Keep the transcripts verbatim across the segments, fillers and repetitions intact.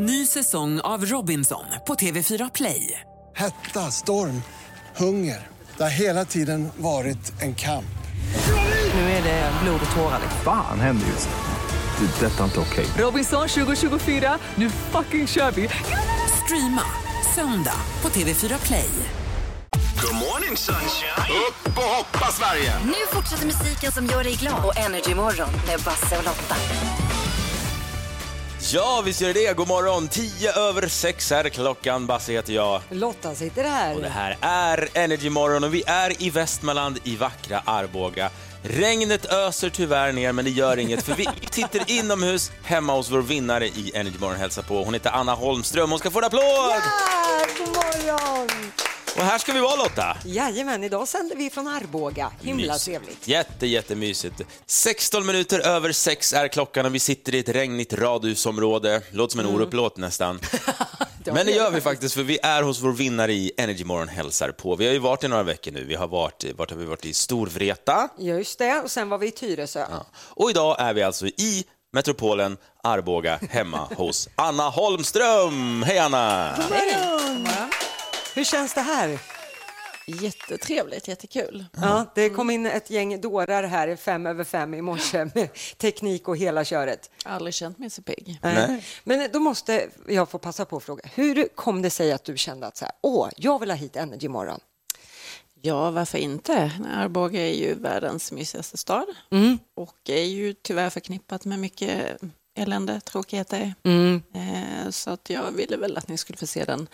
Ny säsong av Robinson på T V fyra Play. Hetta, storm, hunger. Det har hela tiden varit en kamp. Nu är det blod och tårar. Fan, händer just det. Detta är inte okej. Robinson tjugo tjugofyra, nu fucking kör vi. Streama söndag på T V fyra Play. Good morning, sunshine. Upp och hoppa, Sverige. Nu fortsätter musiken som gör dig glad. Och Energy Morgon med Basse och Lotta. Ja, vi ser det. God morgon. Tio över sex är klockan. Basse heter jag. Lotta sitter här. Och det här är Energy Morgon och vi är i Västmanland i vackra Arboga. Regnet öser tyvärr ner, men det gör inget för vi sitter inomhus hemma hos vår vinnare i Energy Morgon hälsa på. Hon heter Anna Holmström. Hon ska få en applåd. Ja, god morgon. Och här ska vi vara, Lotta. Jajamän, idag sänder vi från Arboga. Himla mysigt. Trevligt. Jätte, jättemysigt. sexton minuter över sex är klockan och vi sitter i ett regnigt radhusområde. Låt som en mm. orupplåt nästan. det Men det gör vi faktiskt för vi är hos vår vinnare i Energy Morgon hälsar på. Vi har ju varit i några veckor nu. Vi har varit, vart har vi varit i Storvreta. Just det, och sen var vi i Tyresö. Ja. Och idag är vi alltså i metropolen Arboga hemma hos Anna Holmström. Hej Anna! Hur känns det här? Jättetrevligt, jättekul. Ja, det kom in ett gäng dårar här fem över fem i morse med teknik och hela köret. Aldrig känt mig så pigg. Nej. Men då måste jag få passa på att fråga. Hur kom det sig att du kände att så här, åh, jag vill ha hit Energy Morgon? Ja, varför inte? Arboga är ju världens mysigaste stad. Mm. Och är ju tyvärr förknippat med mycket elände, tråkigheter. Mm. Så att jag ville väl att ni skulle få se den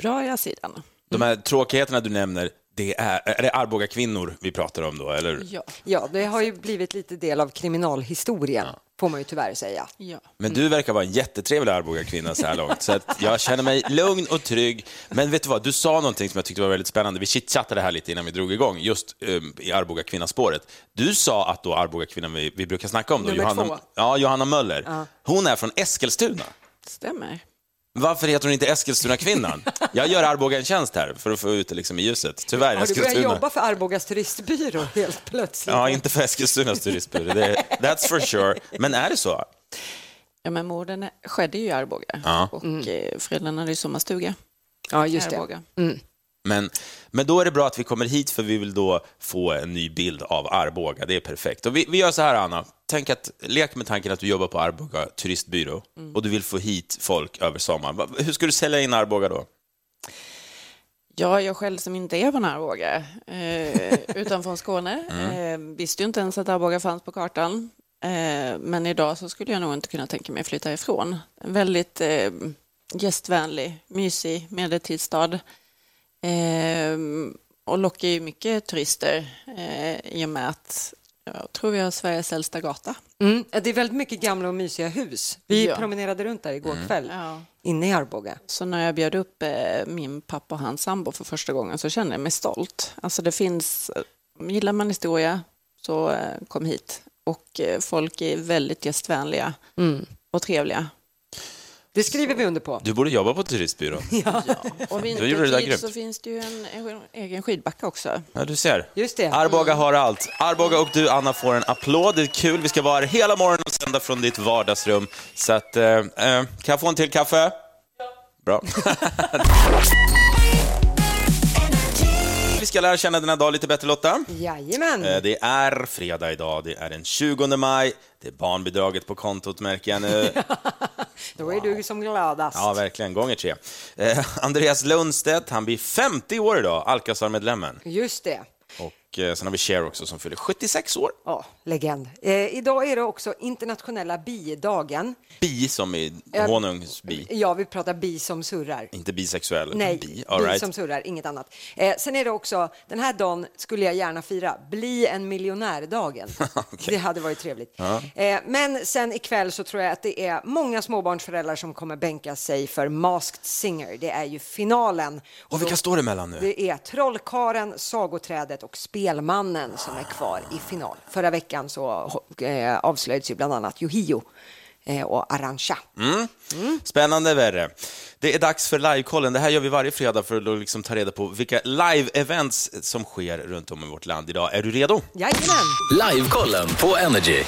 bra jag sidan. De här tråkigheterna du nämner, det är, är det Arboga kvinnor vi pratar om då, eller? Ja. ja, det har ju blivit lite del av kriminalhistorien, ja. Får man ju tyvärr säga. Ja. Men du verkar vara en jättetrevlig Arboga kvinna så här långt, så att jag känner mig lugn och trygg. Men vet du vad, du sa någonting som jag tyckte var väldigt spännande. Vi chitchattade det här lite innan vi drog igång, just um, i Arboga kvinnaspåret. Du sa att då Arboga kvinnan vi, vi brukar snacka om, då, Johanna, ja, Johanna Möller, uh. hon är från Eskilstuna. Stämmer. Varför heter hon inte Eskilstuna-kvinnan? Jag gör Arboga en tjänst här för att få ut det liksom i ljuset. Tyvärr, ja, Eskilstuna. Du börjar jobba för Arbogas turistbyrå helt plötsligt. Ja, inte för Eskilstunas turistbyrå. Det, that's for sure. Men är det så? Ja, men morden skedde ju i Arboga. Ja. Och mm. föräldrarna hade ju sommarstuga. Ja, just Arboga. Det. Mm. Men, men då är det bra att vi kommer hit för vi vill då få en ny bild av Arboga. Det är perfekt. Och vi, vi gör så här, Anna. Tänk att, lek med tanken att du jobbar på Arboga turistbyrå mm. och du vill få hit folk över sommaren. Hur ska du sälja in Arboga då? Ja, jag själv som inte är på Arboga eh, utanför Skåne mm. eh, visste ju inte ens att Arboga fanns på kartan. Eh, men idag så skulle jag nog inte kunna tänka mig flytta ifrån. En väldigt eh, gästvänlig, mysig medeltidsstad. Eh, och lockar ju mycket turister eh, i och med att jag tror vi har Sveriges äldsta gata. Mm. Det är väldigt mycket gamla och mysiga hus. Vi ja. promenerade runt där igår mm. kväll ja. inne i Arboga. Så när jag bjöd upp eh, min pappa och hans sambo för första gången så kände jag mig stolt. Alltså det finns, gillar man historia så eh, kom hit. Och eh, folk är väldigt gästvänliga mm. och trevliga. Det skriver vi under på. Du borde jobba på turistbyrån. ja. ja. Och vintertid så finns det ju en egen skidbacka också. Ja, du ser. Just det. Arboga har allt. Arboga och du, Anna, får en applåd. Det är kul. Vi ska vara här hela morgonen och sända från ditt vardagsrum. Så att, eh, kan jag få en till kaffe? Ja. Bra. Vi ska lära känna den här dagen lite bättre, Lotta. Jajamän. Det är fredag idag. Det är den tjugonde maj. Det är barnbidraget på kontot, märker jag nu. Då är wow. du som gladast. Ja, verkligen. Gånger tre. Eh, Andreas Lundstedt, han blir femtio år idag. Alcazar-medlemmen. Just det. Och eh, sen har vi Cher också som fyller sjuttiosex år. Ja, legend. Eh, idag är det också internationella bidagen. Bi som i eh, honungsbi. Ja, vi pratar bi som surrar. Inte bisexuell. Nej, bi, All bi right. som surrar, inget annat. Eh, sen är det också, den här dagen skulle jag gärna fira. Bli en miljonärdagen. okay. Det hade varit trevligt. Ja. Eh, men sen ikväll så tror jag att det är många småbarnsföräldrar som kommer bänka sig för Masked Singer. Det är ju finalen. Och, och vilka står det mellan nu? Det är trollkaren, sagoträdet och spelmannen som är kvar i final. Förra veckan så eh, avslöjades ju bland annat Yohio eh, och Arantxa. Mm. Mm. Spännande värre. Det är dags för livekollen. Det här gör vi varje fredag för att liksom ta reda på vilka live-events som sker runt om i vårt land idag. Är du redo? Jajamän! Livekollen på Energy.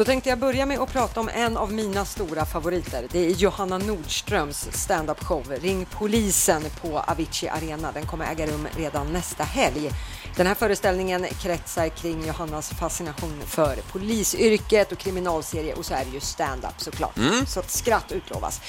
Då tänkte jag börja med att prata om en av mina stora favoriter. Det är Johanna Nordströms stand-up-show Ring polisen på Avicii Arena. Den kommer äga rum redan nästa helg. Den här föreställningen kretsar kring Johannas fascination för polisyrket och kriminalserie, och så är det ju stand-up såklart. Mm. Så att skratt utlovas.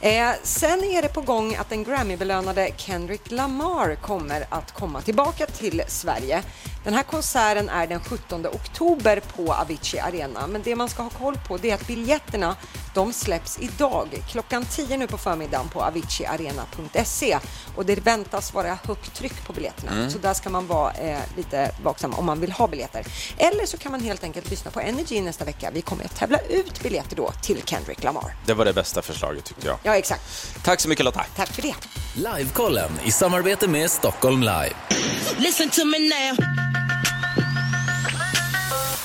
Eh, sen är det på gång att den Grammy-belönade Kendrick Lamar kommer att komma tillbaka till Sverige. Den här konserten är den sjuttonde oktober på Avicii Arena. Men det man ska ha koll på det är att biljetterna de släpps idag klockan tio nu på förmiddagen på avicii arena punkt se. Och det väntas vara högt tryck på biljetterna. Mm. Så där ska man vara eh, lite vaksam om man vill ha biljetter. Eller så kan man helt enkelt lyssna på Energy nästa vecka. Vi kommer att tävla ut biljetter då till Kendrick Lamar. Det var det bästa förslaget tyckte jag. Ja, exakt. Tack så mycket Lotta. Tack för det. Livekollen i samarbete med Stockholm Live. Listen to me now.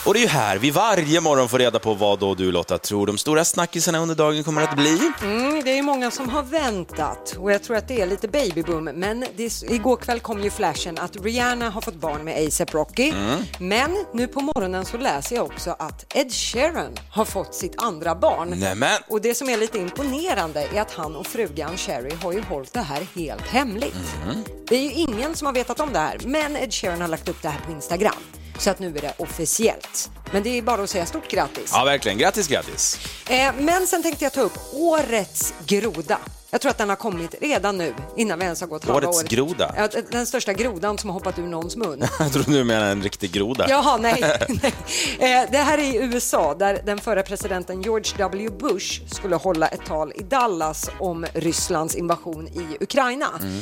Och det är ju här vi varje morgon får reda på vad då du Lotta tror de stora snackisarna under dagen kommer att bli. Mm, det är ju många som har väntat och jag tror att det är lite babyboom. Men det, igår kväll kom ju flashen att Rihanna har fått barn med A$AP Rocky. Mm. Men nu på morgonen så läser jag också att Ed Sheeran har fått sitt andra barn. Nämen. Och det som är lite imponerande är att han och frugan Sherry har ju hållit det här helt hemligt. Mm. Det är ju ingen som har vetat om det här, men Ed Sheeran har lagt upp det här på Instagram. Så att nu är det officiellt. Men det är bara att säga stort grattis. Ja, verkligen. Grattis, grattis. Eh, men sen tänkte jag ta upp årets groda. Jag tror att den har kommit redan nu, innan vi ens har gått halva året. Årets groda? Ja, den största grodan som har hoppat ur någons mun. Jag tror du menar en riktig groda. Jaha, nej. nej. Eh, det här är i U S A, där den förra presidenten George W. Bush skulle hålla ett tal i Dallas om Rysslands invasion i Ukraina. Mm.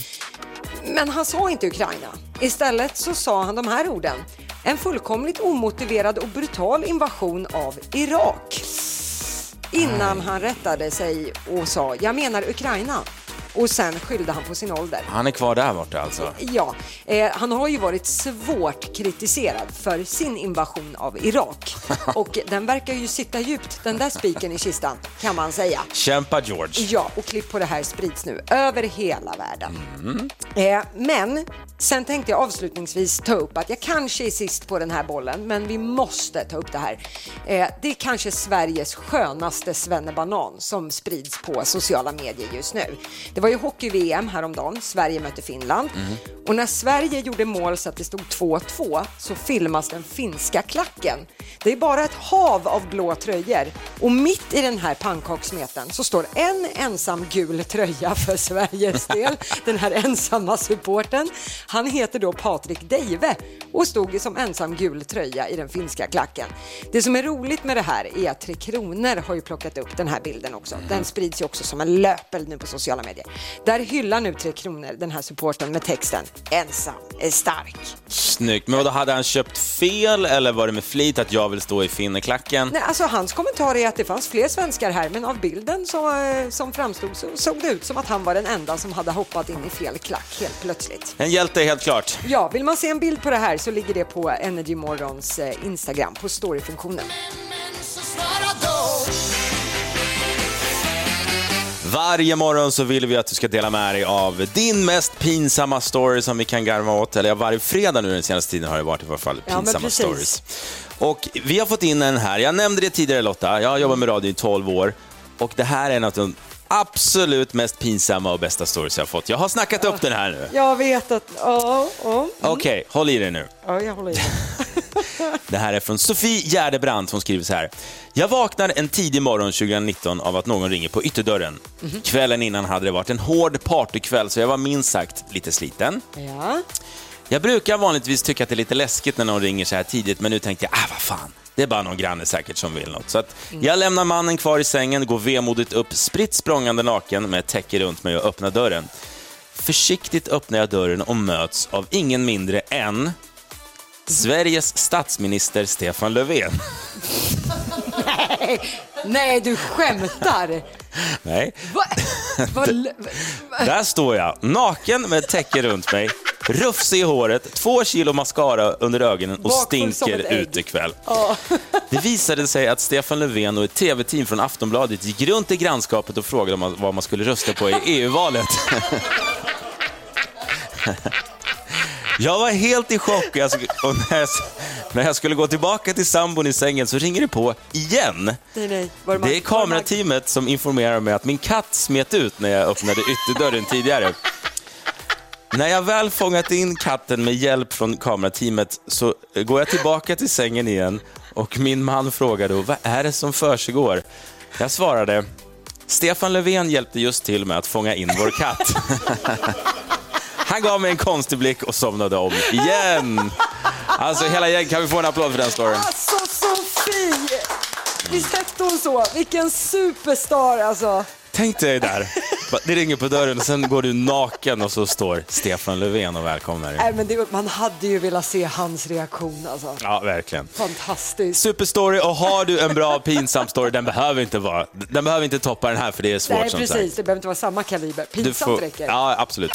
Men han sa inte Ukraina. Istället så sa han de här orden. En fullkomligt omotiverad och brutal invasion av Irak. Innan han rättade sig och sa, jag menar Ukraina. Och sen skyllde han på sin ålder. Han är kvar där borta alltså? Ja, eh, han har ju varit svårt kritiserad för sin invasion av Irak. Och den verkar ju sitta djupt, den där spiken i kistan, kan man säga. Kämpa George! Ja, och klipp på det här sprids nu över hela världen. Mm. Eh, men sen tänkte jag avslutningsvis ta upp att jag kanske är sist på den här bollen, men vi måste ta upp det här. Eh, det är kanske Sveriges skönaste svennebanan som sprids på sociala medier just nu. Det var ju hockey-V M häromdagen. Sverige mötte Finland. Mm. Och när Sverige gjorde mål så att det stod två två så filmas den finska klacken. Det är bara ett hav av blå tröjor. Och mitt i den här pannkakssmeten så står en ensam gul tröja för Sveriges del. Den här ensamma supporten. Han heter då Patrik Deive och stod som ensam gul tröja i den finska klacken. Det som är roligt med det här är att Tre Kronor har ju plockat upp den här bilden också. Den sprids ju också som en löpeld nu på sociala medier. Där hyllar nu Tre Kronor den här supporten med texten ensam är stark. Snyggt, men då hade han köpt fel eller var det med flit att jag vill stå i finneklacken? Nej, alltså hans kommentar är att det fanns fler svenskar här, men av bilden så, som framstod så såg det ut som att han var den enda som hade hoppat in i fel klack helt plötsligt. En hjälte helt klart. Ja, vill man se en bild på det här så ligger det på Energy Morgons Instagram på storyfunktionen. Varje morgon så vill vi att du ska dela med dig av din mest pinsamma story som vi kan garva åt. Eller varje fredag nu den senaste tiden har det varit i alla fall pinsamma ja, stories. Och vi har fått in en här. Jag nämnde det tidigare Lotta. Jag har jobbat med radio i tolv år. Och det här är en av de absolut mest pinsamma och bästa stories jag har fått. Jag har snackat ja. upp den här nu. Jag vet att... Oh, oh. Mm. Okej, okay, håll i dig nu. Ja, jag håller i dig. Det här är från Sofie Gärdebrand som skriver så här. Jag vaknar en tidig morgon tjugonitton av att någon ringer på ytterdörren. Mm-hmm. Kvällen innan hade det varit en hård partykväll så jag var minst sagt lite sliten. Ja. Jag brukar vanligtvis tycka att det är lite läskigt när någon ringer så här tidigt, men nu tänkte jag, ah vad fan, det är bara någon granne säkert som vill något. Så att jag lämnar mannen kvar i sängen, går vemodigt upp, spritt språngande naken med täcke runt mig och öppnar dörren. Försiktigt öppnar jag dörren och möts av ingen mindre än... Sveriges statsminister Stefan Löfven. Nej, nej du skämtar. Nej. Va? Va? Va? Där står jag, naken med täcke runt mig, rufsig i håret, två kilo mascara under ögonen och bakfull stinker ut ikväll. Oh. Det visade sig att Stefan Löfven och ett tv-team från Aftonbladet gick runt i grannskapet och frågade om vad man skulle rösta på i E U-valet. Jag var helt i chock och när jag, När jag skulle gå tillbaka till sambon i sängen så ringer det på igen. Nej, nej. Var det, det är kamerateamet som informerar mig att min katt smet ut när jag öppnade ytterdörren tidigare. När jag väl fångat in katten med hjälp från kamerateamet så går jag tillbaka till sängen igen och min man frågar då, vad är det som försiggår? Jag svarade, Stefan Löfven hjälpte just till med att fånga in vår katt. Han gav mig en konstig blick och somnade om igen. Alltså hela gäng, kan vi få en applåd för den storyn? Alltså Sofie, visst hette hon så? Vilken superstar alltså. Tänk dig där. Det ringer på dörren och sen går du naken och så står Stefan Löfven och välkomnar dig. Nej, men det, man hade ju velat se hans reaktion alltså. Ja, verkligen. Fantastiskt. Superstory, och har du en bra pinsam story, den behöver inte vara, den behöver inte toppa den här för det är svårt. Nej, som precis, sagt. Nej, precis. Det behöver inte vara samma kaliber. Pinsamt räcker. Ja, absolut.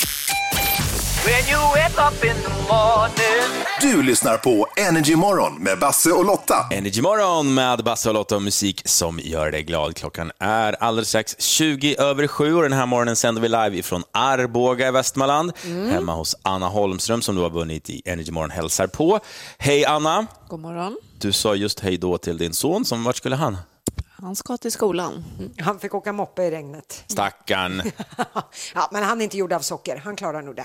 When you wake up in the morning. Du lyssnar på Energy Morgon med Basse och Lotta. Energy Morgon med Basse och Lotta och musik som gör dig glad. Klockan är alldeles strax tjugo över sju och den här morgonen sänder vi live ifrån Arboga i Västmanland. Mm. Hemma hos Anna Holmström som du har vunnit i Energy Morgon hälsar på. Hej Anna. God morgon. Du sa just hej då till din son, som vart skulle han? Han ska till skolan. Mm. Han fick åka moppe i regnet. Stackarn. Ja, men han är inte gjord av socker. Han klarar nog det.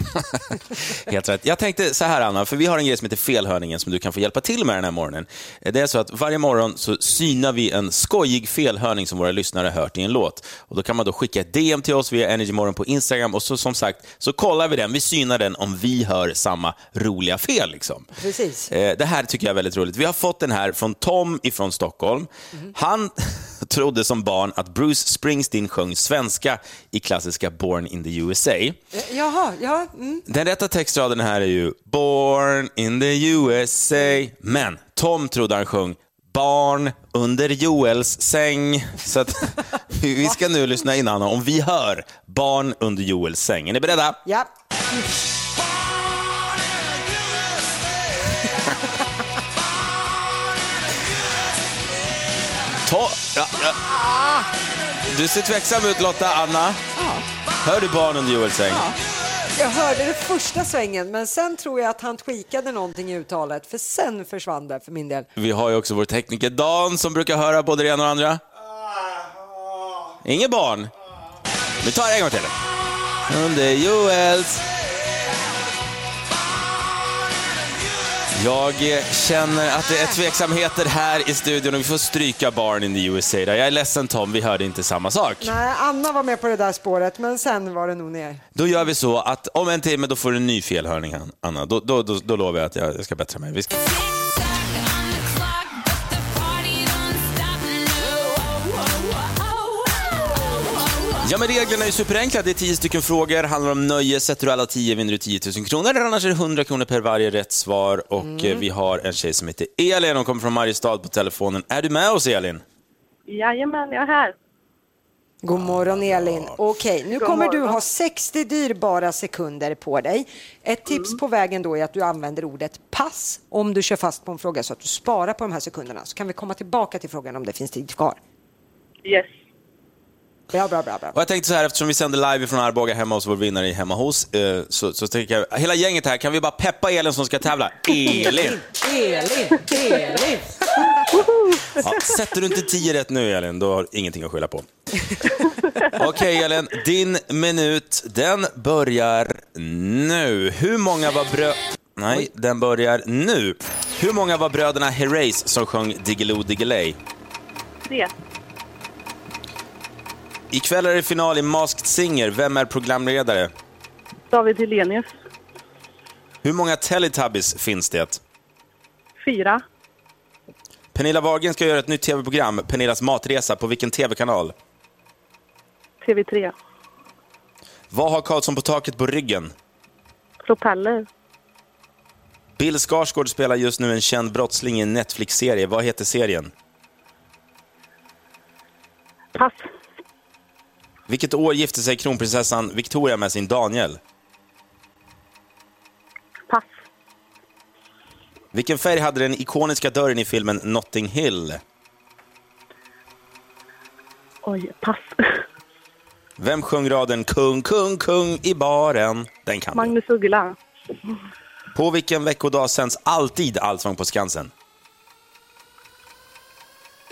Helt rätt. Jag tänkte så här, Anna, för vi har en grej som heter felhörningen som du kan få hjälpa till med den här morgonen. Det är så att varje morgon så synar vi en skojig felhörning som våra lyssnare hört i en låt. Och då kan man då skicka ett D M till oss via Energymorgon på Instagram. Och så som sagt, så kollar vi den. Vi synar den om vi hör samma roliga fel. Liksom. Precis. Det här tycker jag är väldigt roligt. Vi har fått den här från Tom ifrån Stockholm. Mm. Han trodde som barn att Bruce Springsteen sjöng svenska i klassiska Born in the U S A. Jaha, ja. Mm. Den rätta textraden här är ju Born in the U S A. Men Tom trodde han sjöng barn under Joels säng. Så att, vi ska nu lyssna in, Anna, om vi hör barn under Joels säng. Är ni beredda? Ja. Ja, ja. Du ser tveksam ut, Lotta. Anna, ja. Hör du barn under Joels säng? Ja. Jag hörde det första svängen, men sen tror jag att han tweakade någonting i uttalet, för sen försvann det för min del. Vi har ju också vår tekniker Dan som brukar höra både det ena och andra. Inget barn. Vi tar det en gång till. Under Joels. Jag känner att det är tveksamheter här i studion och vi får stryka barn in i U S A. Jag är ledsen Tom, vi hörde inte samma sak. Nej, Anna var med på det där spåret, men sen var det nog ner. Då gör vi så att om en timme då får du en ny felhörning, Anna. Då, då, då, då lovar jag att jag ska bättra mig. Vi ska... Ja, men reglerna är ju superenkla. Det är tio stycken frågor. Handlar om nöje. Sätter du alla tio vinner du tio tusen kronor. Eller annars är det hundra kronor per varje rätt svar. Och mm. vi har en tjej som heter Elin. Hon kommer från Mariestad på telefonen. Är du med oss, Elin? Jajamän, jag är här. God morgon, Elin. Okej, nu God kommer morgon. Du ha sextio dyrbara sekunder på dig. Ett tips mm. på vägen då är att du använder ordet pass om du kör fast på en fråga, så att du sparar på de här sekunderna. Så kan vi komma tillbaka till frågan om det finns tid kvar. Yes. Bra, bra, bra, bra. Och jag tänkte så här, eftersom vi sänder live från Arboga hemma hos vår vinnare i hemma hos eh, så, så tänker jag, hela gänget här, kan vi bara peppa Elin som ska tävla? Elin! Elin! Elin! Ja, sätter du inte tio rätt nu, Elin, då har du ingenting att skylla på. Okej, okay, Elin, din minut, den börjar nu. Hur många var bröd... Nej, den börjar nu. Hur många var bröderna Herreys som sjöng Diggiloo Diggiley? Tre. Ikväll är det final i Masked Singer. Vem är programledare? David Hellenius. Hur många Teletubbies finns det? Fyra. Pernilla Wahlgren ska göra ett nytt tv-program, Pernillas Matresa, på vilken tv-kanal? T V tre. Vad har Karlsson på taket på ryggen? Propeller. Bill Skarsgård spelar just nu en känd brottsling i en Netflix-serie. Vad heter serien? Pass. Vilket år gifte sig kronprinsessan Victoria med sin Daniel? Pass. Vilken färg hade den ikoniska dörren i filmen Notting Hill? Oj, pass. Vem sjöng raden Kung, kung, kung i baren? Den kan Magnus Uggla. På vilken veckodag sänds alltid Allsång på Skansen?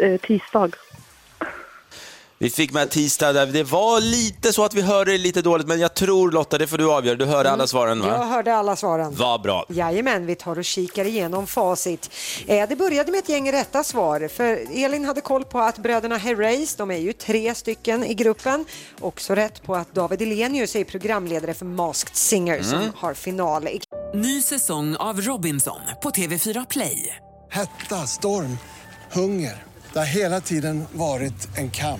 eh, tisdag. Vi fick med tisdag där. Det var lite så att vi hörde lite dåligt, men jag tror, Lotta, det får du avgöra. Du hörde alla svaren, va? Jag hörde alla svaren. Vad bra. Jajamän, vi tar och kikar igenom facit. Eh, det började med ett gäng rätta svar. För Elin hade koll på att bröderna Herreys, de är ju tre stycken i gruppen. Också rätt på att David Hellenius är programledare för Masked Singer, mm. som har final. Ny säsong av Robinson på T V fyra Play. Hetta, storm, hunger. Det har hela tiden varit en kamp.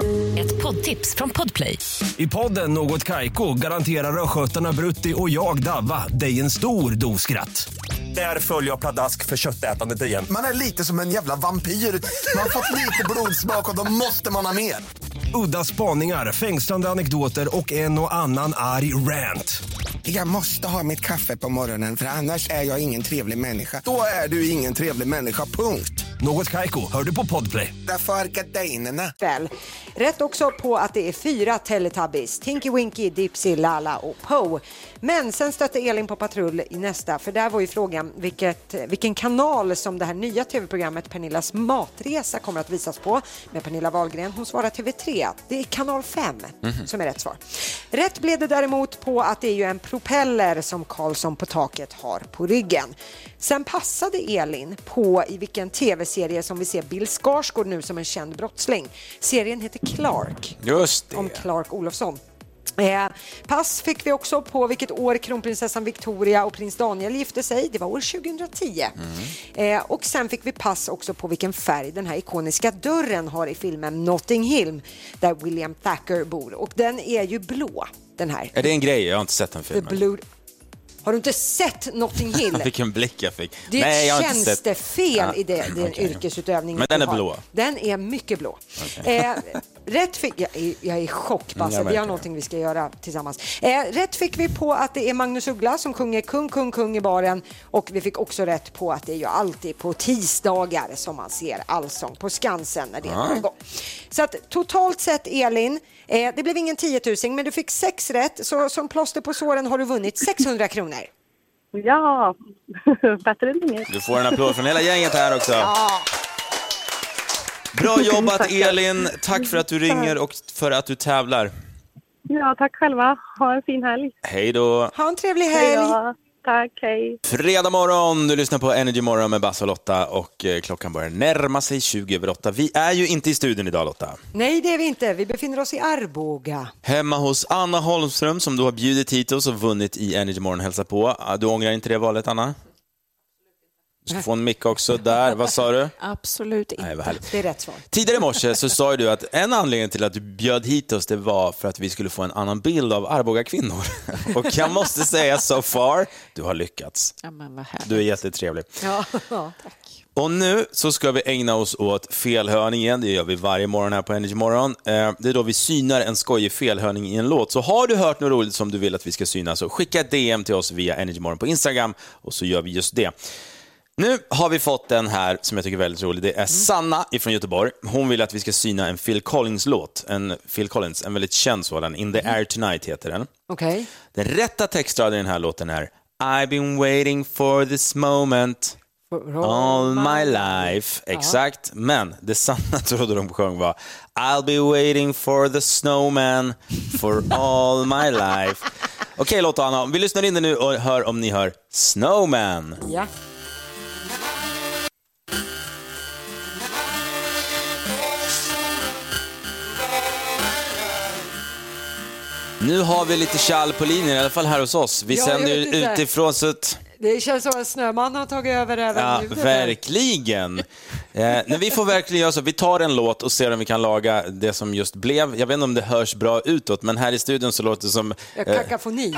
Ett poddtips från Podplay. I podden Något Kaiko garanterar röskötarna Brutti och jag Davva dig en stor doskratt. Där följer jag pladask för köttätandet igen. Man är lite som en jävla vampyr. Man har fått lite blodsmak och då måste man ha mer. Udda spaningar, fängslande anekdoter och en och annan arg rant. Jag måste ha mitt kaffe på morgonen för annars är jag ingen trevlig människa. Då är du ingen trevlig människa, punkt. Något Kaiko, hör du på Podplay. Därför är gardinerna. Väl. Rätt också på att det är fyra Teletubbies. Tinky Winky, Dipsy, Lala och Po. Men sen stötte Elin på patrull i nästa. För där var ju frågan vilket, vilken kanal som det här nya tv-programmet Pernillas Matresa kommer att visas på. Med Pernilla Wahlgren, hon svarar T V tre. Det är kanal fem mm-hmm. som är rätt svar. Rätt blev det däremot på att det är ju en propeller som Karlsson på taket har på ryggen. Sen passade Elin på i vilken tv-serie som vi ser Bill Skarsgård nu som en känd brottsling. Serien heter Clark. Just det. Om Clark Olofsson. Eh, pass fick vi också på vilket år Kronprinsessan Victoria och prins Daniel gifte sig. Det var år tjugohundratio. Mm. Eh, och sen fick vi pass också på vilken färg den här ikoniska dörren har i filmen Notting Hill, där William Thacker bor. Och den är ju blå, den här. Är det en grej? Jag har inte sett den filmen. Har du inte sett Notting Hill? Vilken blick jag fick. Det Nej, jag känns inte sett. Det fel ja. i det, den okay. yrkesutövningen. Men den är blå. Den är mycket blå. Okay. Eh, rätt fick... Jag är, jag är i chock, Basse. Mm, det är någonting vi ska göra tillsammans. Eh, rätt fick vi på att det är Magnus Uggla som sjunger kung, kung, kung i baren. Och vi fick också rätt på att det är ju alltid på tisdagar som man ser Allsång på Skansen när det är någon gång. Så att totalt sett, Elin, eh, det blev ingen tiotusing, men du fick sex rätt. Så som plåster på såren har du vunnit sexhundra kronor. Nej. Ja, bättre än inget. Du får en applåd från hela gänget här också. Ja. Bra jobbat, tack. Elin. Tack för att du ringer och för att du tävlar. Ja, tack själva. Ha en fin helg. Hej då. Ha en trevlig helg. Hejdå. Tack, hej. Fredag morgon, du lyssnar på Energy Morgon med Basse och Lotta. Och klockan börjar närma sig tjugo över åtta. Vi är ju inte i studion idag, Lotta. Nej, det är vi inte, vi befinner oss i Arboga. Hemma hos Anna Holmström, som du har bjudit hit oss och vunnit i Energy Morgon hälsa på. Du ångrar inte det valet, Anna? Du ska få en mick också där. Vad sa du? Absolut inte. Nej, vad härligt. Det är rätt svar. Tidigare i morse så sa du att en anledning till att du bjöd hit oss, det var för att vi skulle få en annan bild av Arboga kvinnor. Och jag måste säga, so far, du har lyckats. Ja, men vad härligt. Du är jättetrevlig. Ja, ja, tack. Och nu så ska vi ägna oss åt felhörningen. Det gör vi varje morgon här på Energy Morgon. Det är då vi synar en skojig felhörning i en låt. Så har du hört något roligt som du vill att vi ska syna, så skicka ett D M till oss via Energy Morgon på Instagram. Och så gör vi just det. Nu har vi fått den här som jag tycker är väldigt rolig. Det är Sanna ifrån Göteborg. Hon vill att vi ska syna en Phil Collins-låt. En Phil Collins, en väldigt känd sådan. In the Air Tonight heter den. Okay. Den rätta textraden i den här låten är I've been waiting for this moment all my life. Exakt. Men det Sanna trodde de sjöng var I'll be waiting for the snowman for all my life. Okej, okay, Lotta och Anna, vi lyssnar in det nu och hör om ni hör Snowman. Ja. Nu har vi lite kall på linjen, i alla fall här hos oss. Vi ja, sänder utifrån så att... Det känns som att snömannen har tagit över även ja, nu. Verkligen. eh, när vi får verkligen göra så, vi tar en låt och ser om vi kan laga det som just blev. Jag vet inte om det hörs bra utåt, men här i studion så låter det som... Eh... kakafoni.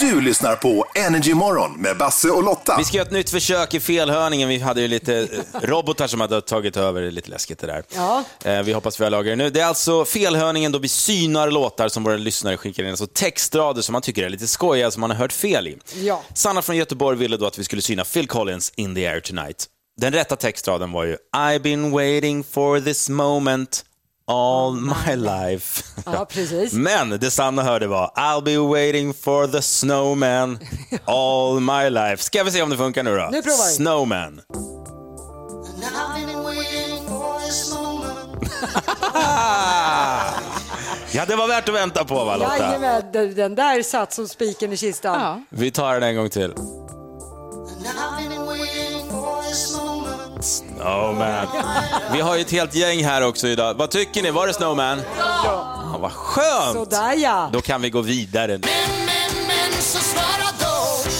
Du lyssnar på Energy Morgon med Basse och Lotta. Vi ska göra ett nytt försök i felhörningen. Vi hade ju lite robotar som hade tagit över. Det är lite läskigt det där. Ja. Vi hoppas vi har lagat det nu. Det är alltså felhörningen då vi synar låtar som våra lyssnare skickar in. Alltså textrader som man tycker är lite skojiga, som man har hört fel i. Ja. Sanna från Göteborg ville då att vi skulle syna Phil Collins In the Air Tonight. Den rätta textraden var ju I've been waiting for this moment all my life. Ja, precis. Men det Sanna hörde var I'll be waiting for the snowman all my life. Ska vi se om det funkar nu då? Nu provar vi. Snowman. Ja, det var värt att vänta på, va, Lotta? Jajamän, den där satt som spiken i kistan. Ja. Vi tar den en gång till. Snowman. Vi har ju ett helt gäng här också idag. Vad tycker ni? Var det Snowman? Ja! Ah, vad skönt! Sådär, ja. Då kan vi gå vidare. Men, men, men, så svara då.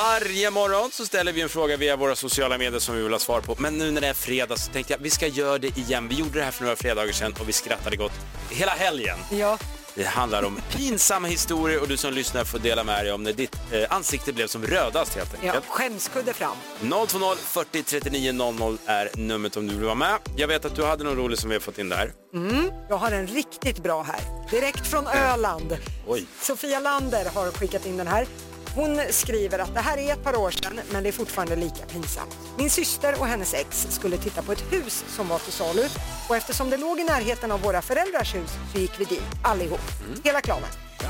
Varje morgon så ställer vi en fråga via våra sociala medier som vi vill ha svar på. Men nu när det är fredag så tänkte jag vi ska göra det igen. Vi gjorde det här för några fredagar sedan och vi skrattade gott hela helgen. Ja. Det handlar om pinsamma historier och du som lyssnar får dela med dig om när ditt eh, ansikte blev som rödast, helt enkelt. Ja, skämskudde fram. noll två noll fyrtio trettionio noll noll är numret om du vill vara med. Jag vet att du hade någon rolig som vi har fått in där. Mm, jag har en riktigt bra här. Direkt från Öland. Oj. Sofia Lander har skickat in den här. Hon skriver att det här är ett par år sedan, men det är fortfarande lika pinsamt. Min syster och hennes ex skulle titta på ett hus som var till salu. Och eftersom det låg i närheten av våra föräldrars hus så gick vi dit allihop. Mm. Hela klanen. Ja.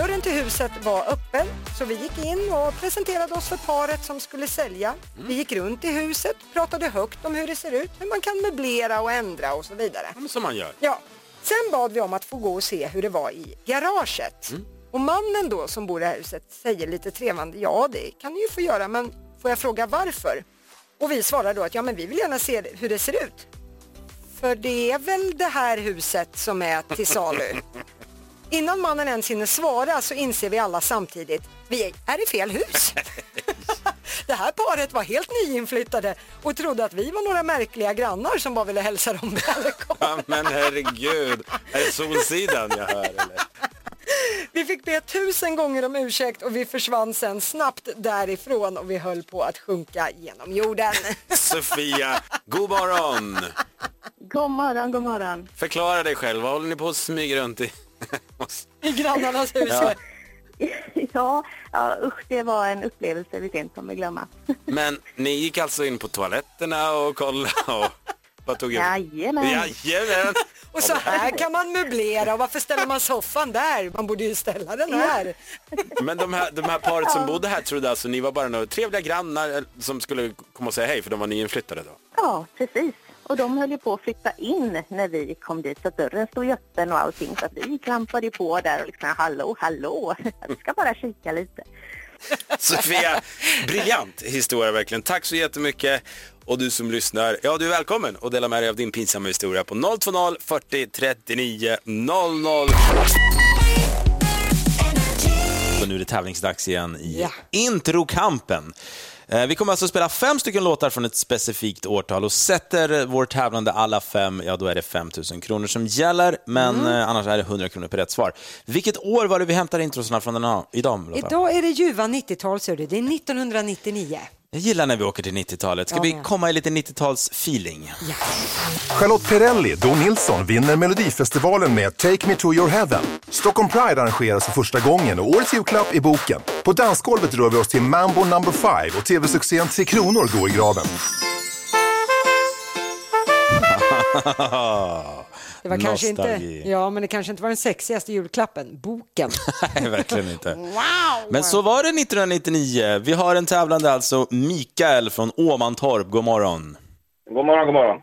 Dörren till huset var öppen så vi gick in och presenterade oss för paret som skulle sälja. Mm. Vi gick runt i huset, pratade högt om hur det ser ut, hur man kan möblera och ändra och så vidare. Mm, som man gör. Ja. Sen bad vi om att få gå och se hur det var i garaget. Mm. Och mannen då som bor i huset säger lite trevande, ja det kan ni ju få göra, men får jag fråga varför? Och vi svarar då att ja men vi vill gärna se hur det ser ut. För det är väl det här huset som är till salu. Innan mannen ens hinner svara så inser vi alla samtidigt, vi är i fel hus. Det här paret var helt nyinflyttade och trodde att vi var några märkliga grannar som bara ville hälsa dem välkomna. Men herregud, är det solsidan jag hör eller? Vi fick be tusen gånger om ursäkt och vi försvann sen snabbt därifrån och vi höll på att sjunka genom jorden. Sofia, god morgon! God morgon, god morgon. Förklara dig själv, vad håller ni på att smyga runt i? I grannarnas hus? Ja. Ja, ja, usch, det var en upplevelse vi inte kommer glömma. Men ni gick alltså in på toaletterna och kollade och... Jajamän. Jajamän. Och så här kan man möblera. Och varför ställer man soffan där? Man borde ju ställa den här. Men de här, de här paret som bodde här trodde alltså ni var bara några trevliga grannar som skulle komma och säga hej för de var nyinflyttade då. Ja, precis. Och de höll ju på att flytta in när vi kom dit. Så dörren stod öppen och allting. Så vi klampade på där och liksom hallå, hallå. Jag ska bara kika lite. Sofia, briljant historia verkligen. Tack så jättemycket. Och du som lyssnar, ja du är välkommen och dela med dig av din pinsamma historia på noll två noll fyrtio trettionio noll noll. Och nu är det tävlingsdags igen i yeah. Introkampen. Vi kommer alltså spela fem stycken låtar från ett specifikt årtal och sätter vår tävlande alla fem, ja då är det fem tusen kronor som gäller, men mm. annars är det hundra kronor per rätt svar. Vilket år var det vi hämtade introsarna från den här, idag? Låta? Idag är det ljuva nittio-tal, så det är nittonhundranittionio. Jag gillar när vi åker till nittio-talet. Ska ja, vi komma i lite nittio-tals-feeling? Ja. Charlotte Perrelli, Don Nilsson, vinner Melodifestivalen med Take Me To Your Heaven. Stockholm Pride arrangeras för första gången och årets julklapp i boken. På dansgolvet rör vi oss till Mambo Number Five och tv-succén Tre Kronor går i graven. Det var kanske inte, ja, men det kanske inte var den sexigaste julklappen, boken. Nej, verkligen inte. Wow. Men så var det nittonhundranittionio. Vi har en tävlande alltså, Mikael från Åmantorp. God morgon. God morgon, god morgon.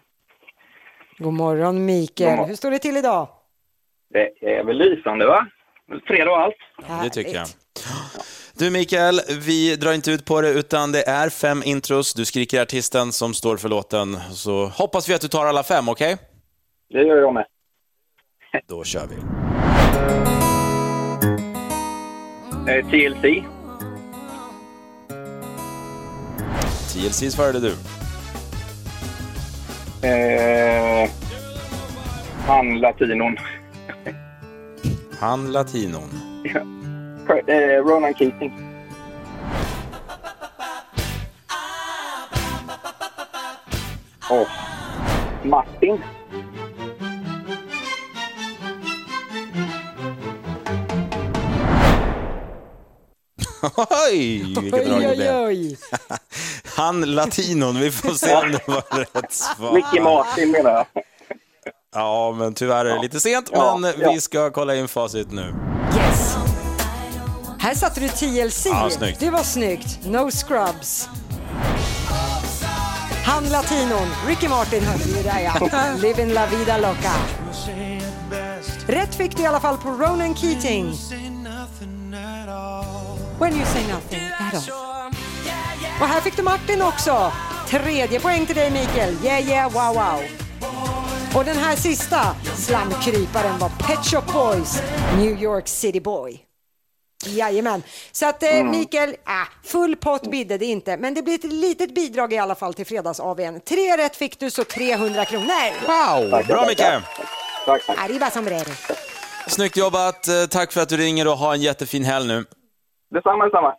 God morgon, Mikael. God morgon. Hur står det till idag? Det är väl lysande, va? Fredag och allt. Ja, det tycker jag. Du Mikael, vi drar inte ut på det utan det är fem intros. Du skriker artisten som står för låten. Så hoppas vi att du tar alla fem, okej? Okay? Det gör jag med. Då kör vi. Eh, T L C. T L C svarade du. Eh, han latinon. Han latinon. Ja. Eh, Ronan Keating. Åh. Oh. Martin. Oj, vilka drag det blev. Han latinon, vi får se om det var rätt svar. Mickey Martin menar jag. Ja, men tyvärr är det lite sent, ja, men ja. Vi ska kolla in facit nu. Yes. Här satte du T L C. Ja, snyggt. Det var snyggt. No Scrubs. Han latinon, Ricky Martin hörde vi där, ja. Livin' la vida loca. Rätt fick du i alla fall på Ronan Keating. When you say nothing at all. Och här fick du Martin också. Tredje poäng till dig, Mikael. Yeah, yeah, wow, wow. Och den här sista slamkryparen var Pet Shop Boys, New York City Boy. Jajamän. Så att eh, Mikael, ah, full pott bidde det inte. Men det blir ett litet bidrag i alla fall till fredags A V N. Tre rätt fick du, så trehundra kronor. Wow, tack, bra Mikael. Tack, tack. Arriba sombrero. Snyggt jobbat, tack för att du ringer och ha en jättefin helg nu. Detsamma, detsamma.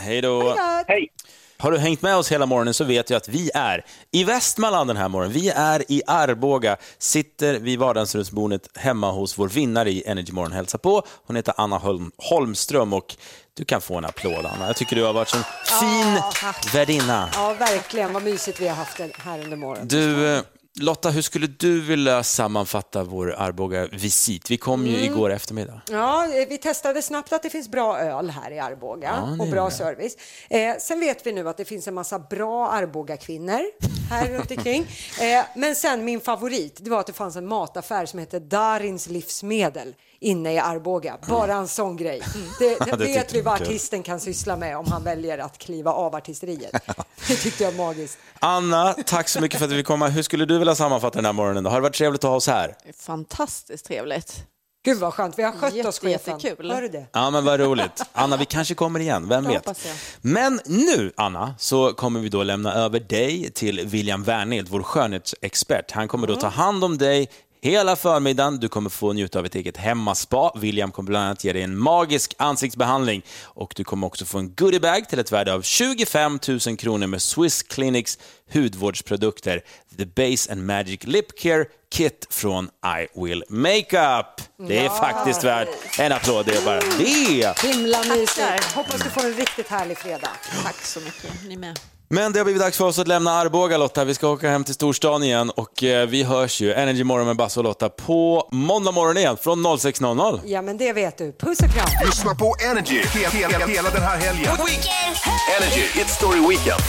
Hej då. Hej. Har du hängt med oss hela morgonen så vet jag att vi är i Västmanland den här morgonen. Vi är i Arboga, sitter vid vardagsrumsbordet hemma hos vår vinnare i Energy Morgon. Hälsa på, hon heter Anna Holm- Holmström och du kan få en applåd, Anna. Jag tycker du har varit en fin oh, värdinna. Ja, verkligen. Vad mysigt vi har haft det här under morgonen. Du, Lotta, hur skulle du vilja sammanfatta vår Arboga-visit? Vi kom ju mm. igår eftermiddag. Ja, vi testade snabbt att det finns bra öl här i Arboga, ja, och bra service. Eh, sen vet vi nu att det finns en massa bra Arboga-kvinnor här runt omkring. Eh, men sen min favorit, det var att det fanns en mataffär som hette Darins livsmedel inne i Arboga. Bara en sån grej. Det, det, det vet vi vad artisten kan syssla med om han väljer att kliva av artisteriet. Det tyckte jag magiskt. Anna, tack så mycket för att vi kom. Hur skulle du vilja sammanfatta den här morgonen då? Har det varit trevligt att ha oss här? Fantastiskt trevligt. Gud vad skönt, vi har skött Jätte, oss chefen. Jättekul. Hör du det? Ja, men vad roligt. Anna, vi kanske kommer igen, vem vet. Men nu, Anna, så kommer vi då lämna över dig till William Wernhild, vår skönhetsexpert. Han kommer då ta hand om dig hela förmiddagen. Du kommer få njuta av ett eget hemmaspa. William kommer bland annat ge dig en magisk ansiktsbehandling. Och du kommer också få en goodiebag till ett värde av tjugofemtusen kronor med Swiss Clinics hudvårdsprodukter. The Base and Magic Lip Care Kit från I Will Makeup. Det är ja. faktiskt värt en applåd. Det är bara det. Himla mysigt. Hoppas du får en riktigt härlig fredag. Tack så mycket. Ni med. Men det har blivit dags för oss att lämna Arboga, Lotta. Vi ska åka hem till storstan igen och eh, vi hörs ju Energy Morgon med Basse och Lotta på måndag morgon igen från noll sex noll noll. Ja, men det vet du. Puss och kram. Lyssna på Energy hela, hela, hela den här helgen. Energy, Hit Story Weekend.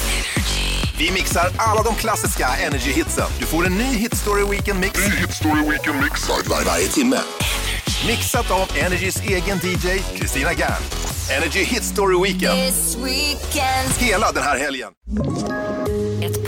Vi mixar alla de klassiska Energy-hitsen. Du får en ny Hit Story Weekend mix. Ny Hit Story Weekend mix var, varje timme. Energy. Mixat av Energys egen D J, Kristina Gern. Energy Hit Story Weekend. This weekend. Hela den här helgen. Ett